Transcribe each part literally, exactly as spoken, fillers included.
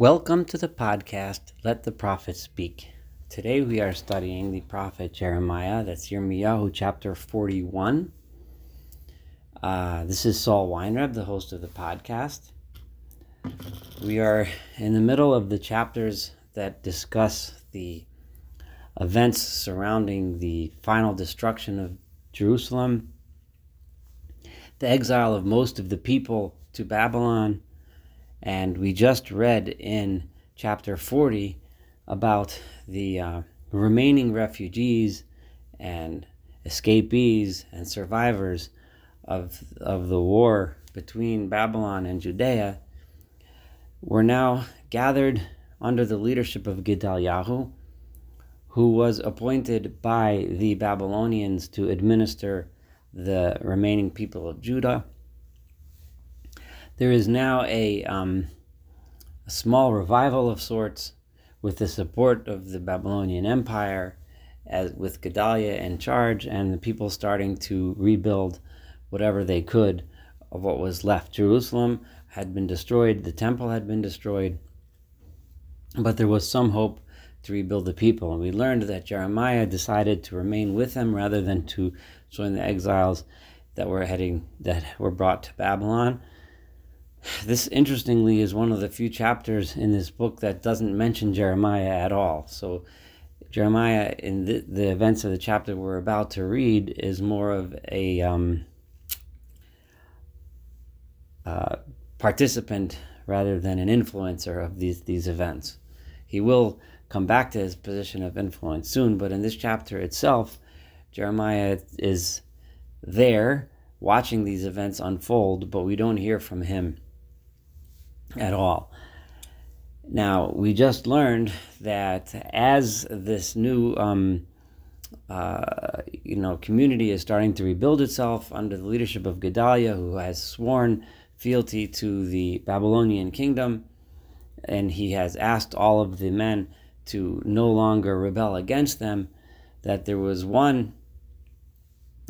Welcome to the podcast, Let the Prophet Speak. Today we are studying the prophet Jeremiah. That's Yirmiyahu chapter forty-one. Uh, this is Saul Weinreb, the host of the podcast. We are in the middle of the chapters that discuss the events surrounding the final destruction of Jerusalem, the exile of most of the people to Babylon, and we just read in chapter forty about the uh, remaining refugees and escapees and survivors of, of the war between Babylon and Judea. We're now gathered under the leadership of Gedaliah, who was appointed by the Babylonians to administer the remaining people of Judah. There is now a, um, a small revival of sorts with the support of the Babylonian Empire, as with Gedaliah in charge, and the people starting to rebuild whatever they could of what was left. Jerusalem had been destroyed, the temple had been destroyed, but there was some hope to rebuild the people. And we learned that Jeremiah decided to remain with them rather than to join the exiles that were heading that were brought to Babylon. This, interestingly, is one of the few chapters in this book that doesn't mention Jeremiah at all. So Jeremiah, in the, the events of the chapter we're about to read, is more of a um, uh, participant rather than an influencer of these, these events. He will come back to his position of influence soon, but in this chapter itself, Jeremiah is there watching these events unfold, but we don't hear from him at all. Now, we just learned that as this new, um, uh, you know, community is starting to rebuild itself under the leadership of Gedaliah, who has sworn fealty to the Babylonian kingdom, and he has asked all of the men to no longer rebel against them, that there was one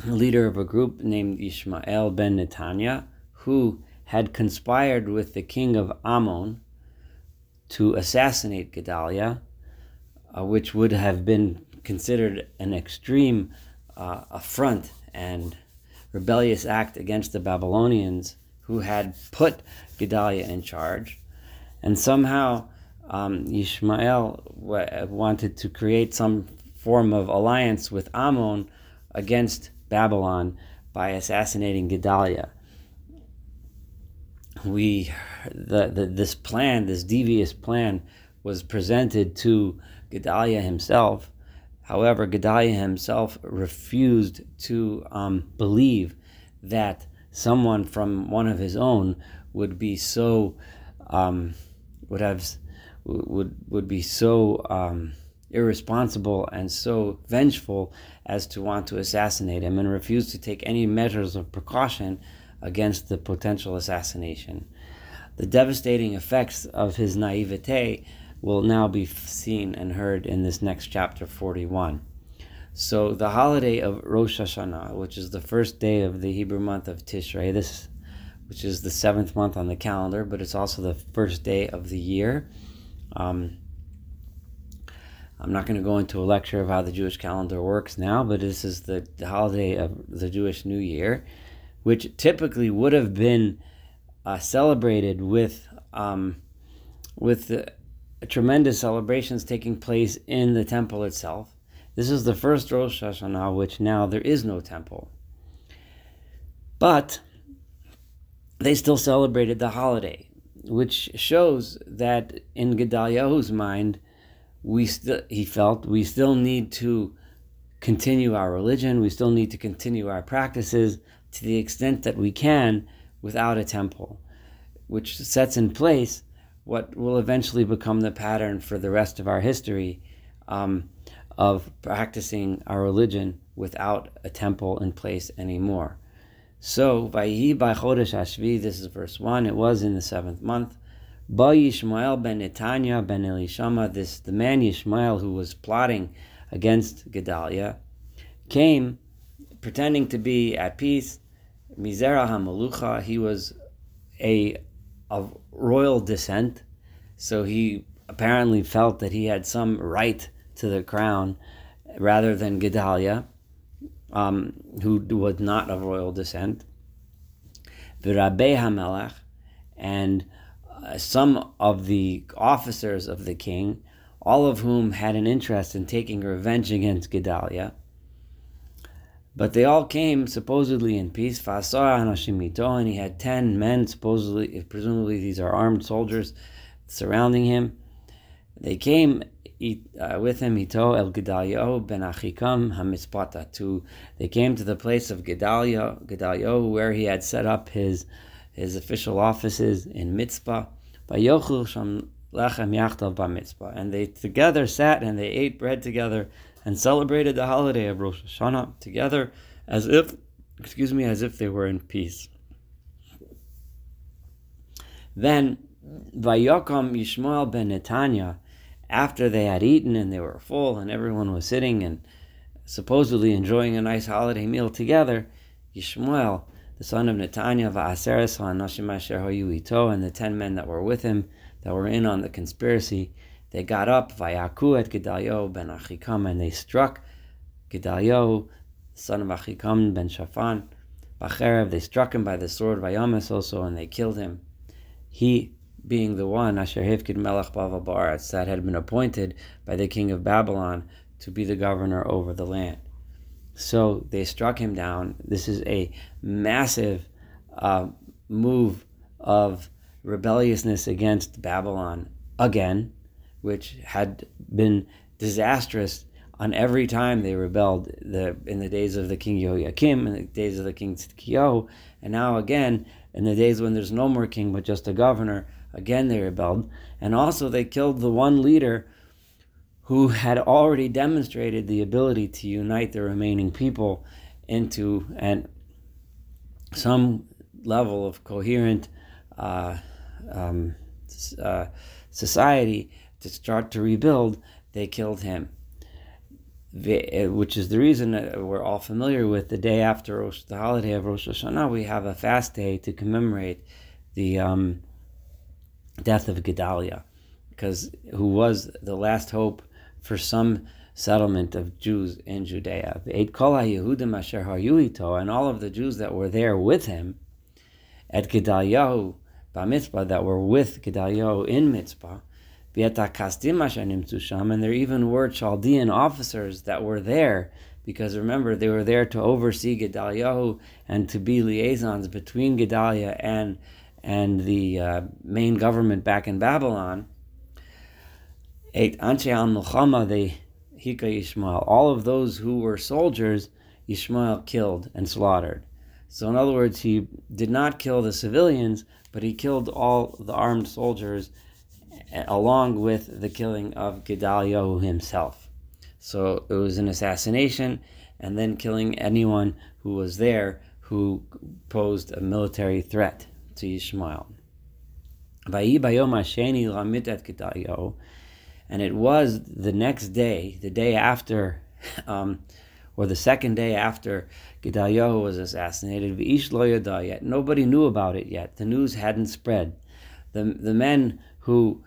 leader of a group named Ishmael ben Nethaniah, who had conspired with the king of Ammon to assassinate Gedaliah, uh, which would have been considered an extreme uh, affront and rebellious act against the Babylonians, who had put Gedaliah in charge. And somehow um, Ishmael w- wanted to create some form of alliance with Ammon against Babylon by assassinating Gedaliah. We, the, the, this plan, this devious plan, was presented to Gedaliah himself. However, Gedaliah himself refused to um, believe that someone from one of his own would be so um, would have would would be so. Um, irresponsible and so vengeful as to want to assassinate him, and refused to take any measures of precaution against the potential assassination. The devastating effects of his naivete will now be seen and heard in this next chapter forty-one. So the holiday of Rosh Hashanah, which is the first day of the Hebrew month of Tishrei, this, which is the seventh month on the calendar, but it's also the first day of the year. Um, I'm not going to go into a lecture of how the Jewish calendar works now, but this is the holiday of the Jewish New Year, which typically would have been uh, celebrated with um, with uh, tremendous celebrations taking place in the temple itself. This is the first Rosh Hashanah, which now there is no temple. But they still celebrated the holiday, which shows that in Gedaliah's mind, We still, he felt, we still need to continue our religion. We still need to continue our practices to the extent that we can without a temple, which sets in place what will eventually become the pattern for the rest of our history um, of practicing our religion without a temple in place anymore. So, Vayihi by Chodesh Hashvi, this is verse one, it was in the seventh month. By Ishmael ben Nethaniah ben Elishama, this the man Ishmael who was plotting against Gedaliah, came pretending to be at peace. Mizerah HaMalucha, he was a of royal descent, So he apparently felt that he had some right to the crown rather than Gedaliah, um, who was not of royal descent. Virabei HaMelech, and uh, some of the officers of the king, all of whom had an interest in taking revenge against Gedaliah. But they all came supposedly in peace. Fa'asara Anashim ito, and he had ten men, supposedly, presumably these are armed soldiers, surrounding him. They came uh, with him ito el Gedaliah ben Ahikam hamizpata to. They came to the place of Gedaliah, Gedaliah, where he had set up his his official offices in Mizpah. Vayochul sham lechem yachdav b'Mizpah, and they together sat and they ate bread together and celebrated the holiday of Rosh Hashanah together, as if, excuse me, as if they were in peace. Then, Vayakam Ishmael ben Nethaniah, after they had eaten and they were full and everyone was sitting and supposedly enjoying a nice holiday meal together, Ishmael, the son of Netaniah, va'aseres ha'anashim asher hayu ito, and the ten men that were with him, that were in on the conspiracy, they got up, Vayaku at Gedaliah ben Ahikam, and they struck Gedaliah, son of Ahikam ben Shafan, Bacherev, they struck him by the sword, Vayames also, and they killed him. He being the one, Asher Hifkid Melech Bava Ba'aretz, that had been appointed by the king of Babylon to be the governor over the land. So they struck him down. This is a massive uh, move of rebelliousness against Babylon again, which had been disastrous on every time they rebelled the, in the days of the king Jehoiakim, in the days of the king Tzidkiyahu, and now again, in the days when there's no more king but just a governor, again they rebelled. And also they killed the one leader who had already demonstrated the ability to unite the remaining people into an, some level of coherent uh, um, uh, society to start to rebuild. They killed him, which is the reason that we're all familiar with the day after Rosh, the holiday of Rosh Hashanah. We have a fast day to commemorate the um, death of Gedaliah, because who was the last hope for some settlement of Jews in Judea. Eit kol haYehudim asher hayu ito, and all of the Jews that were there with him at Gedaliah b'Mizpah, that were with Gedaliah in Mizpah. And there even were Chaldean officers that were there, because remember, they were there to oversee Gedaliah and to be liaisons between Gedaliah and and the uh, main government back in Babylon. All of those who were soldiers, Ishmael killed and slaughtered. So in other words, he did not kill the civilians, but he killed all the armed soldiers, along with the killing of Gedaliah himself. So it was an assassination and then killing anyone who was there who posed a military threat to Yishmael. And it was the next day, the day after, um, or the second day after Gedaliah was assassinated, yet nobody knew about it yet. The news hadn't spread. The, the men who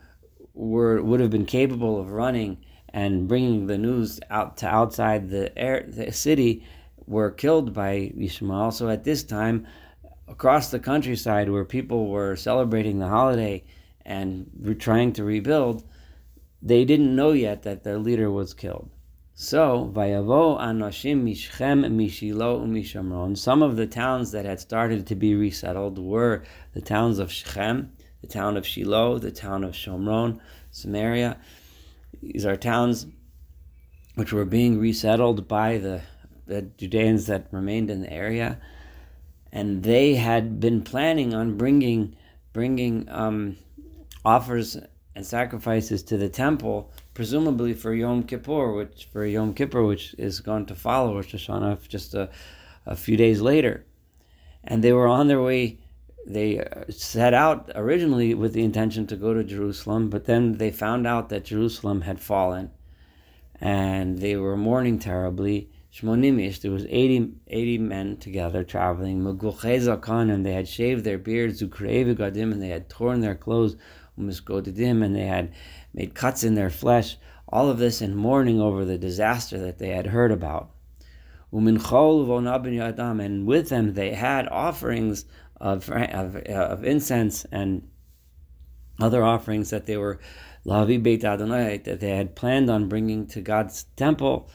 were would have been capable of running and bringing the news out to outside the air, the city, were killed by Ishmael. So at this time, across the countryside where people were celebrating the holiday and were trying to rebuild, they didn't know yet that their leader was killed. So, Vayavo Anashim Mishchem Mishilo Umishomron. Some of the towns that had started to be resettled were the towns of Shechem, the town of Shiloh, the town of Shomron, Samaria. These are towns which were being resettled by the, the Judeans that remained in the area, and they had been planning on bringing bringing um, offers and sacrifices to the temple, presumably for Yom Kippur, which for Yom Kippur, which is going to follow Rosh Hashanah just a, a few days later, and they were on their way. They set out originally with the intention to go to Jerusalem, but then they found out that Jerusalem had fallen, and they were mourning terribly. Shmonimish, there was eighty, eighty men together traveling, and they had shaved their beards, and they had torn their clothes, umiskodedim, and they had made cuts in their flesh, all of this in mourning over the disaster that they had heard about. And with them they had offerings of, of, of incense and other offerings that they were that they had planned on bringing to God's temple.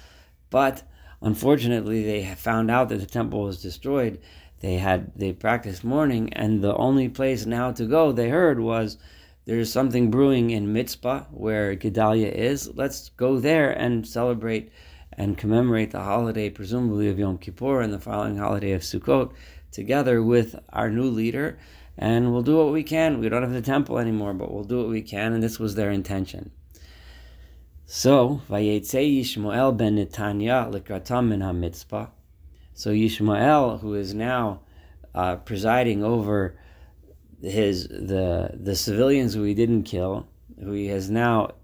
But unfortunately, they found out that the temple was destroyed. They had they practiced mourning, and the only place now to go, they heard, was there's something brewing in Mizpah, where Gedaliah is. Let's go there and celebrate and commemorate the holiday, presumably of Yom Kippur, and the following holiday of Sukkot, together with our new leader, and we'll do what we can. We don't have the temple anymore, but we'll do what we can, and this was their intention. So, Vayetzei Ishmael ben Nethaniah likratam min ha-mitzvah. So Yishmael, who is now uh, presiding over his the the civilians who he didn't kill, who he has now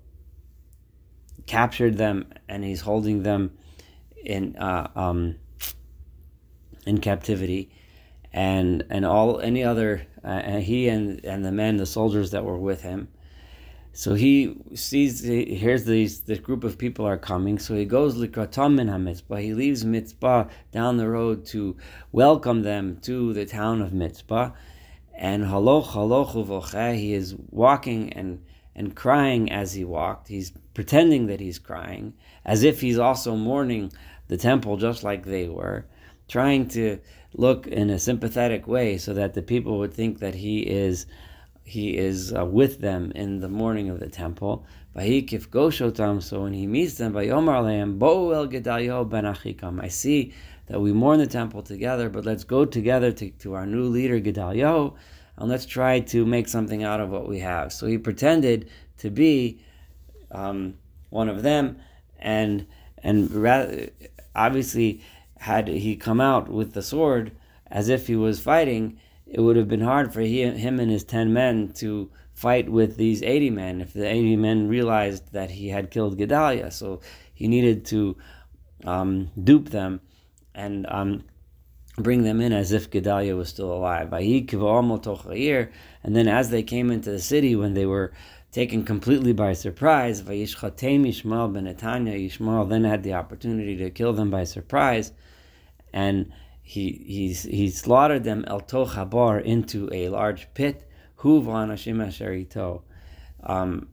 captured them, and he's holding them in uh, um, in captivity, and and all any other uh, and he and and the men, the soldiers that were with him. So he sees, he hears these, this group of people are coming, so he goes likratam min ha-Mizpah. He leaves Mizpah down the road to welcome them to the town of Mizpah. And haloch, haloch uvocheh, he is walking and, and crying as he walked. He's pretending that he's crying, as if he's also mourning the temple just like they were, trying to look in a sympathetic way so that the people would think that he is... He is uh, with them in the morning of the temple. So when he meets them, I see that we mourn the temple together, but let's go together to, to our new leader, Gedaliah, and let's try to make something out of what we have. So he pretended to be um, one of them, and and rather, obviously, had he come out with the sword as if he was fighting, it would have been hard for he, him and his ten men to fight with these eighty men if the eighty men realized that he had killed Gedaliah. So he needed to um, dupe them and um, bring them in as if Gedaliah was still alive. And then as they came into the city, when they were taken completely by surprise, Yishmael ben Nethaniah, Yishmael then had the opportunity to kill them by surprise, and He he he slaughtered them el to chabar, into a large pit. Huv anashim asherito. Um,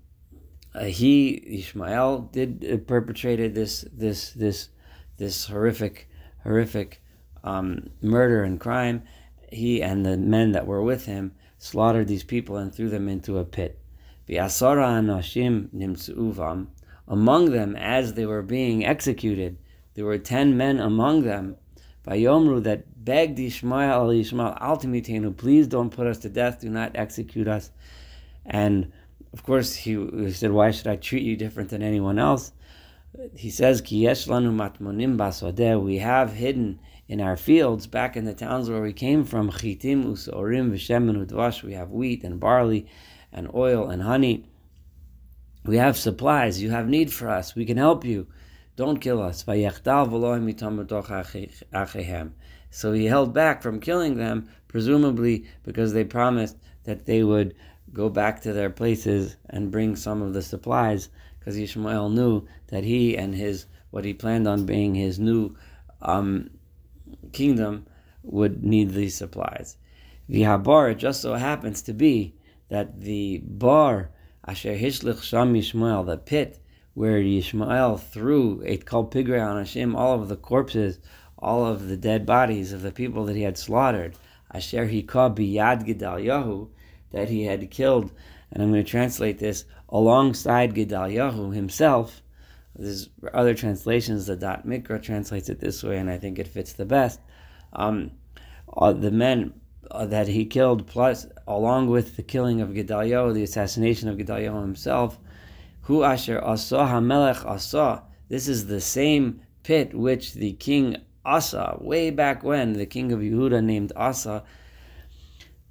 uh, he Ishmael did uh, perpetrated this this this this horrific horrific um, murder and crime. He and the men that were with him slaughtered these people and threw them into a pit. Biasara anashim nimsuuvam. Among them, as they were being executed, there were ten men among them. Vayomru, that begged Ishmael, Ishmael, altimitenu, please don't put us to death, do not execute us. And of course he, he said, why should I treat you different than anyone else? He says, Ki yesh lanu matmonim basodeh, we have hidden in our fields, back in the towns where we came from, chitim usorim v'shemen udvash, we have wheat and barley and oil and honey. We have supplies, you have need for us, we can help you. Don't kill us. So he held back from killing them, presumably because they promised that they would go back to their places and bring some of the supplies, because Yishmael knew that he and his, what he planned on being his new um, kingdom, would need these supplies. V'habar, it just so happens to be that the bar, asher hishlich sham Yishmael, the pit, where Yishmael threw it called Pigrei Anashim, all of the corpses, all of the dead bodies of the people that he had slaughtered, Asher Hika Biyad Gedaliah, that he had killed, and I'm going to translate this, alongside Gedaliah himself. There's other translations, the Dot Mikra translates it this way, and I think it fits the best. Um, uh, the men uh, that he killed, plus along with the killing of Gedaliah, the assassination of Gedaliah himself, Hu asher asa hamelech asa. This is the same pit which the king Asa, way back when, the king of Yehuda named Asa,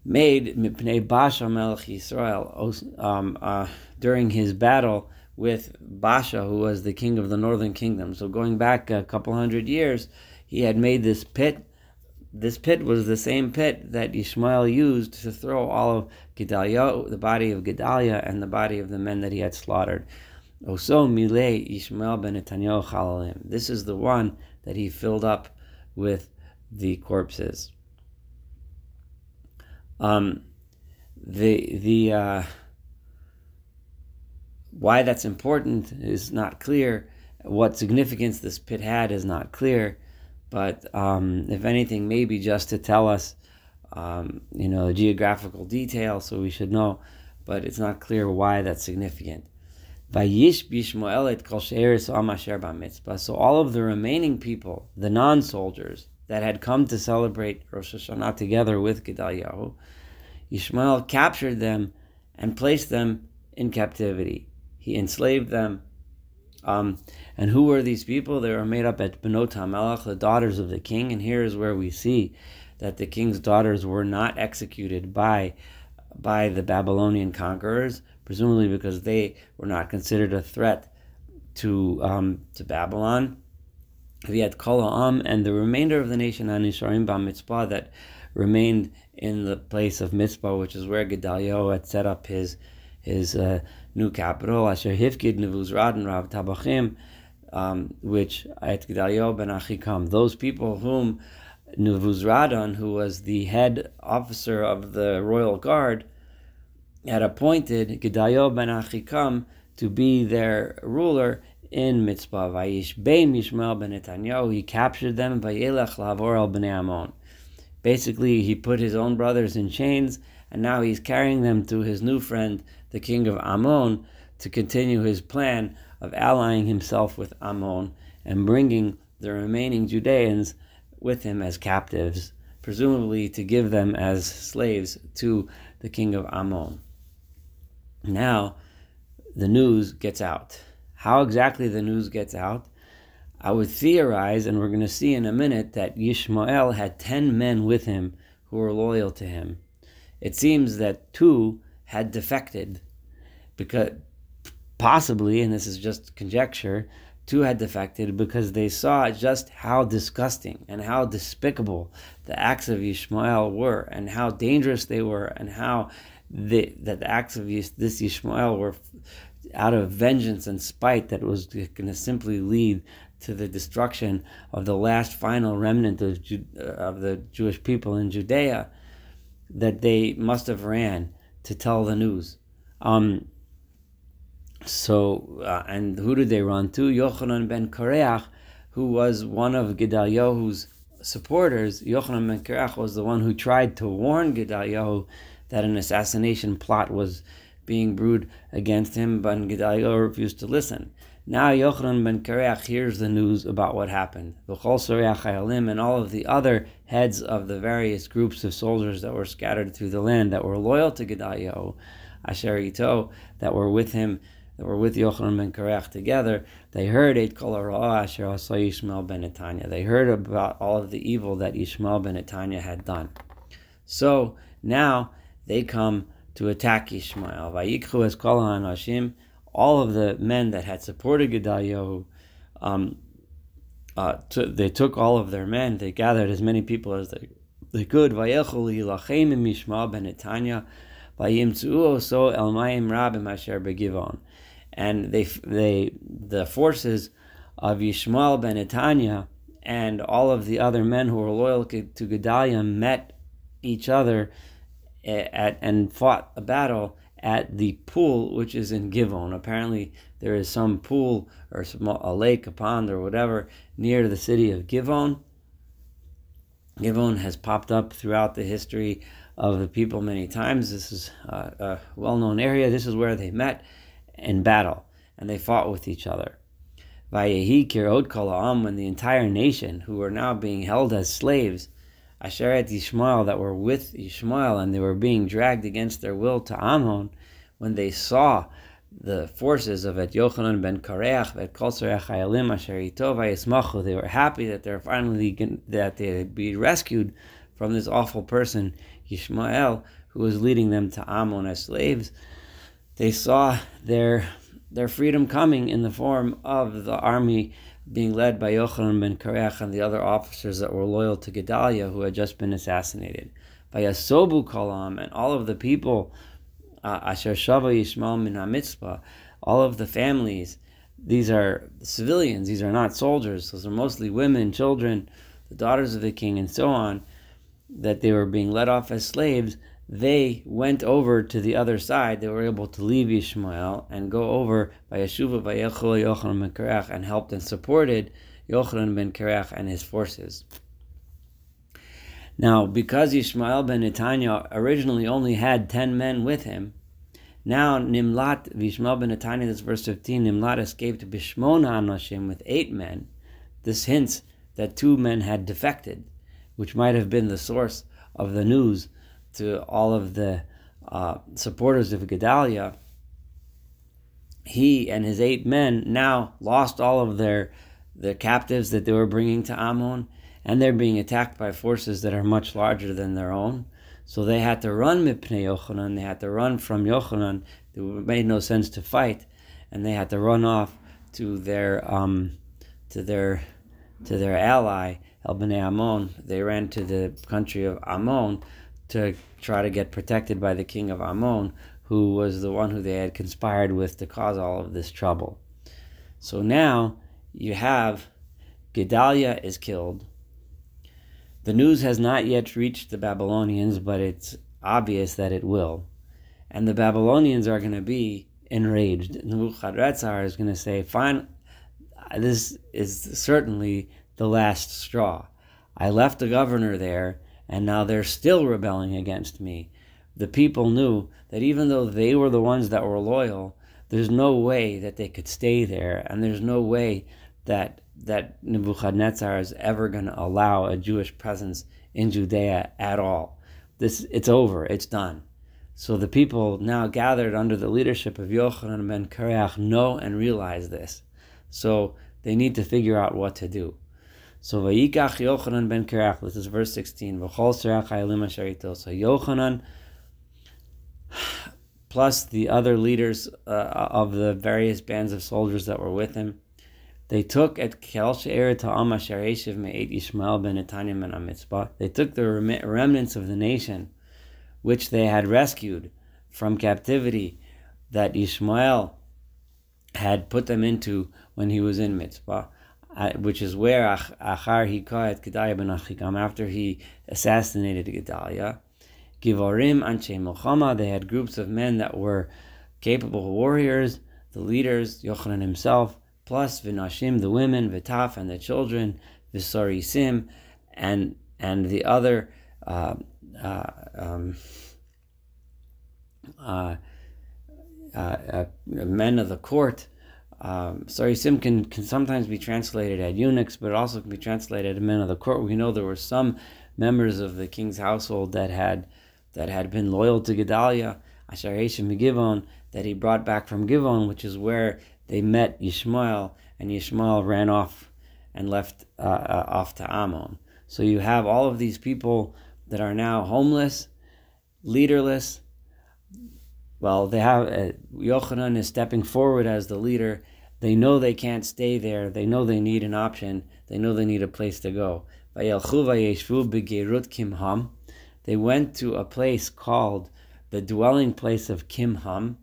made mipnei Baasha melech Yisrael um, uh, during his battle with Baasha, who was the king of the northern kingdom. So going back a couple hundred years, he had made this pit This pit was the same pit that Ishmael used to throw all of Gedaliah, the body of Gedaliah, and the body of the men that he had slaughtered. Oso milei Ishmael ben Nethaniah chalalim. This is the one that he filled up with the corpses. Um, the the uh, why that's important is not clear. What significance this pit had is not clear. But um, if anything, maybe just to tell us, um, you know, the geographical detail, so we should know. But it's not clear why that's significant. So all of the remaining people, the non-soldiers that had come to celebrate Rosh Hashanah together with Gedaliah, Ishmael captured them and placed them in captivity. He enslaved them. Um, and who were these people? They were made up at Benot HaMelech, the daughters of the king. And here is where we see that the king's daughters were not executed by by the Babylonian conquerors, presumably because they were not considered a threat to um, to Babylon. V'yet Kol Ha'am, and the remainder of the nation HaNisharim BaMitzpah, that remained in the place of Mizpah, which is where Gedaliah had set up his his uh, new capital, Asher Hifkid Nebuzaradan Rav Tabachim, which at Gedaliah ben Ahikam, those people whom Nebuzaradan, who was the head officer of the royal guard, had appointed Gedaliah ben Ahikam to be their ruler in Mizpah. Vayish beim Ishmael ben Nethaniah, he captured them. Vayelach lahavor al bnei Ammon. Basically, he put his own brothers in chains, and now he's carrying them to his new friend, the king of Ammon, to continue his plan of allying himself with Ammon and bringing the remaining Judeans with him as captives, presumably to give them as slaves to the king of Ammon. Now, the news gets out. How exactly the news gets out? I would theorize, and we're going to see in a minute, that Ishmael had ten men with him who were loyal to him. It seems that two had defected, because possibly, and this is just conjecture, two had defected because they saw just how disgusting and how despicable the acts of Ishmael were, and how dangerous they were, and how the, that the acts of this Ishmael were out of vengeance and spite that was going to simply lead to the destruction of the last final remnant of, Ju- of the Jewish people in Judea, that they must have ran to tell the news. Um, so, uh, and who did they run to? Johanan ben Kareah, who was one of Gedaliah's supporters. Johanan ben Kareah was the one who tried to warn Gedaliah that an assassination plot was being brewed against him, but Gedaliah refused to listen. Now Johanan ben Kareah hears the news about what happened. And all of the other heads of the various groups of soldiers that were scattered through the land that were loyal to Gedaliah, Asher Ito, that were with him, that were with Johanan ben Kareah together, they heard Eit Kol Ha'Ra'ah Asher Asa Ishmael ben Nethaniah. They heard about all of the evil that Ishmael ben Nethaniah had done. So now they come to attack Ishmael. Vayikhu es Kol Ha'Anashim. All of the men that had supported Gedaliah, um, uh, t- they took all of their men. They gathered as many people as they, they could. And they, they, the forces of Ishmael ben Nethaniah and all of the other men who were loyal to Gedaliah met each other at, and fought a battle at the pool, which is in Givon. Apparently there is some pool or some, a lake, a pond or whatever near the city of Givon. Givon has popped up throughout the history of the people many times. This is a, a well-known area. This is where they met in battle, and they fought with each other. Vayehi kirod kol ha'am, when the entire nation, who were now being held as slaves, Asheret Ishmael, that were with Ishmael, and they were being dragged against their will to Ammon, when they saw the forces of Et Johanan ben Kareah, Et Kol Sarei Chayalim Asher Ito Vayismachu, they were happy that they're finally that they'd be rescued from this awful person Ishmael, who was leading them to Ammon as slaves. They saw their their freedom coming in the form of the army being led by Johanan ben Kareah and the other officers that were loyal to Gedaliah, who had just been assassinated. By Asobu Kalam and all of the people, Asher Shava Yishmael min HaMizpah, all of the families. These are civilians, these are not soldiers. Those are mostly women, children, the daughters of the king, and so on, that they were being led off as slaves. They went over to the other side. They were able to leave Ishmael and go over by Yeshuvah by Yochanan ben Kareah and helped and supported Johanan ben Kareah and his forces. Now, because Ishmael ben Nethaniah originally only had ten men with him, now Nimlat, Ishmael ben Nethaniah, this is verse fifteen, Nimlat escaped Bishmona Anashim with eight men. This hints that two men had defected, which might have been the source of the news to all of the uh, supporters of Gedaliah. He and his eight men now lost all of their, their captives that they were bringing to Ammon, and they're being attacked by forces that are much larger than their own. So they had to run mipnei Yochanan, they had to run from Yochanan. It made no sense to fight, and they had to run off to their um, to their to their ally El Bnei Ammon. They ran to the country of Ammon to try to get protected by the king of Ammon, who was the one who they had conspired with to cause all of this trouble. So now you have Gedaliah is killed. The news has not yet reached the Babylonians, but it's obvious that it will. And the Babylonians are going to be enraged. Nebuchadrezzar is going to say, fine, this is certainly the last straw. I left the governor there, and now they're still rebelling against me. The people knew that even though they were the ones that were loyal, there's no way that they could stay there, and there's no way that that Nebuchadnezzar is ever going to allow a Jewish presence in Judea at all. This, it's over, it's done. So the people now gathered under the leadership of Johanan ben Kareah know and realize this. So they need to figure out what to do. So Vayikach Johanan ben Kareah, this is verse sixteen, V'chol serach ha'ilim asher ito. So Yochanan plus the other leaders uh, of the various bands of soldiers that were with him, they took at Kel She'er Ta'am Asher Eshiv Me'et Ishmael ben Nethaniah min HaMizpah. They took the rem- remnants of the nation, which they had rescued from captivity that Ishmael had put them into when he was in Mizpah, uh, which is where Achar Hika et Gedaliah ben Ahikam, after he assassinated Gedaliah. Givorim Anshei Milchama, they had groups of men that were capable warriors, the leaders, Yochanan himself, plus Vinashim, the women, Vitaf, and the children, Visarisim, and and the other uh, uh, um, uh, uh, uh, men of the court. Um, Sarisim can, can sometimes be translated as eunuchs, but it also can be translated as men of the court. We know there were some members of the king's household that had that had been loyal to Gedaliah, Asher Heshim Givon, that he brought back from Givon, which is where they met Yishmael, and Yishmael ran off and left uh, uh, off to Ammon. So you have all of these people that are now homeless, leaderless. Well, they have uh, Yochanan is stepping forward as the leader. They know they can't stay there. They know they need an option. They know they need a place to go. Vayelchu vayeshvu beGeruth Chimham. They went to a place called the dwelling place of Chimham.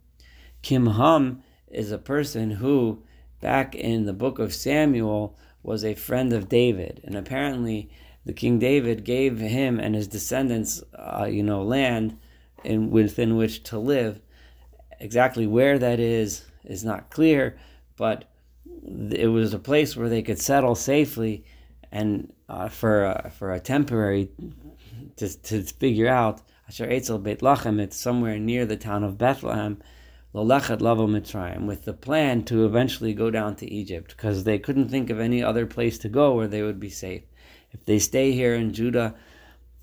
Chimham is a person who, back in the book of Samuel, was a friend of David. And apparently, the King David gave him and his descendants, uh, you know, land in, within which to live. Exactly where that is, is not clear, but it was a place where they could settle safely and uh, for, uh, for a temporary, to, to figure out, Asher Eitzel Beit Lachem, it's somewhere near the town of Bethlehem, L'lechet lavo Mitzrayim, with the plan to eventually go down to Egypt, because they couldn't think of any other place to go where they would be safe. If they stay here in Judah,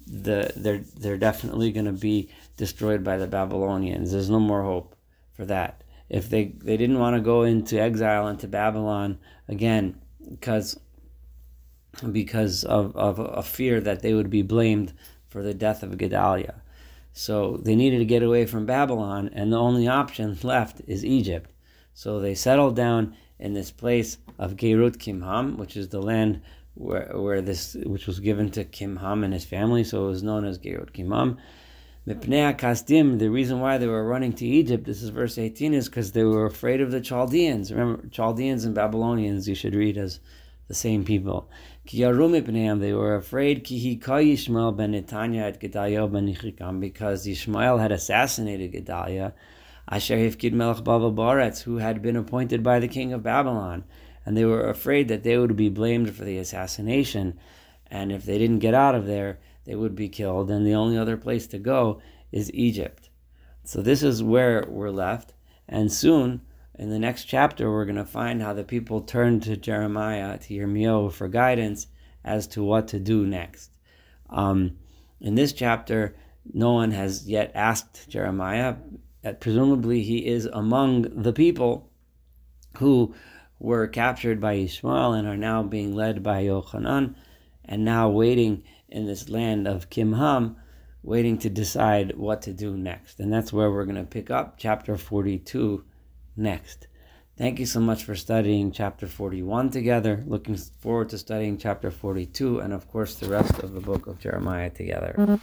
the, they're they're definitely going to be destroyed by the Babylonians. There's no more hope for that. If they, they didn't want to go into exile into Babylon again, because because of, of a fear that they would be blamed for the death of Gedaliah. So they needed to get away from Babylon, and the only option left is Egypt. So they settled down in this place of Geruth Chimham, which is the land where where this which was given to Chimham and his family, so it was known as Geruth Chimham. Mipnei HaKasdim, the reason why they were running to Egypt, this is verse eighteen, is because they were afraid of the Chaldeans. Remember, Chaldeans and Babylonians you should read as the same people. Ki yaru mipneim, they were afraid, ki hika Ishmael ben Nethaniah et Gedaliah ben Ahikam, because Ishmael had assassinated Gedaliah, asher hifkid melech Babel baaretz, who had been appointed by the king of Babylon, and they were afraid that they would be blamed for the assassination, and if they didn't get out of there, they would be killed, and the only other place to go is Egypt. So this is where we're left, and soon, in the next chapter, we're going to find how the people turned to Jeremiah, to Yirmiyahu, for guidance as to what to do next. Um, in this chapter, no one has yet asked Jeremiah. Presumably, he is among the people who were captured by Ishmael and are now being led by Johanan, and now waiting in this land of Chimham, waiting to decide what to do next. And that's where we're going to pick up chapter forty-two next. Thank you so much for studying chapter forty-one together. Looking forward to studying chapter forty-two and, of course, the rest of the book of Jeremiah together.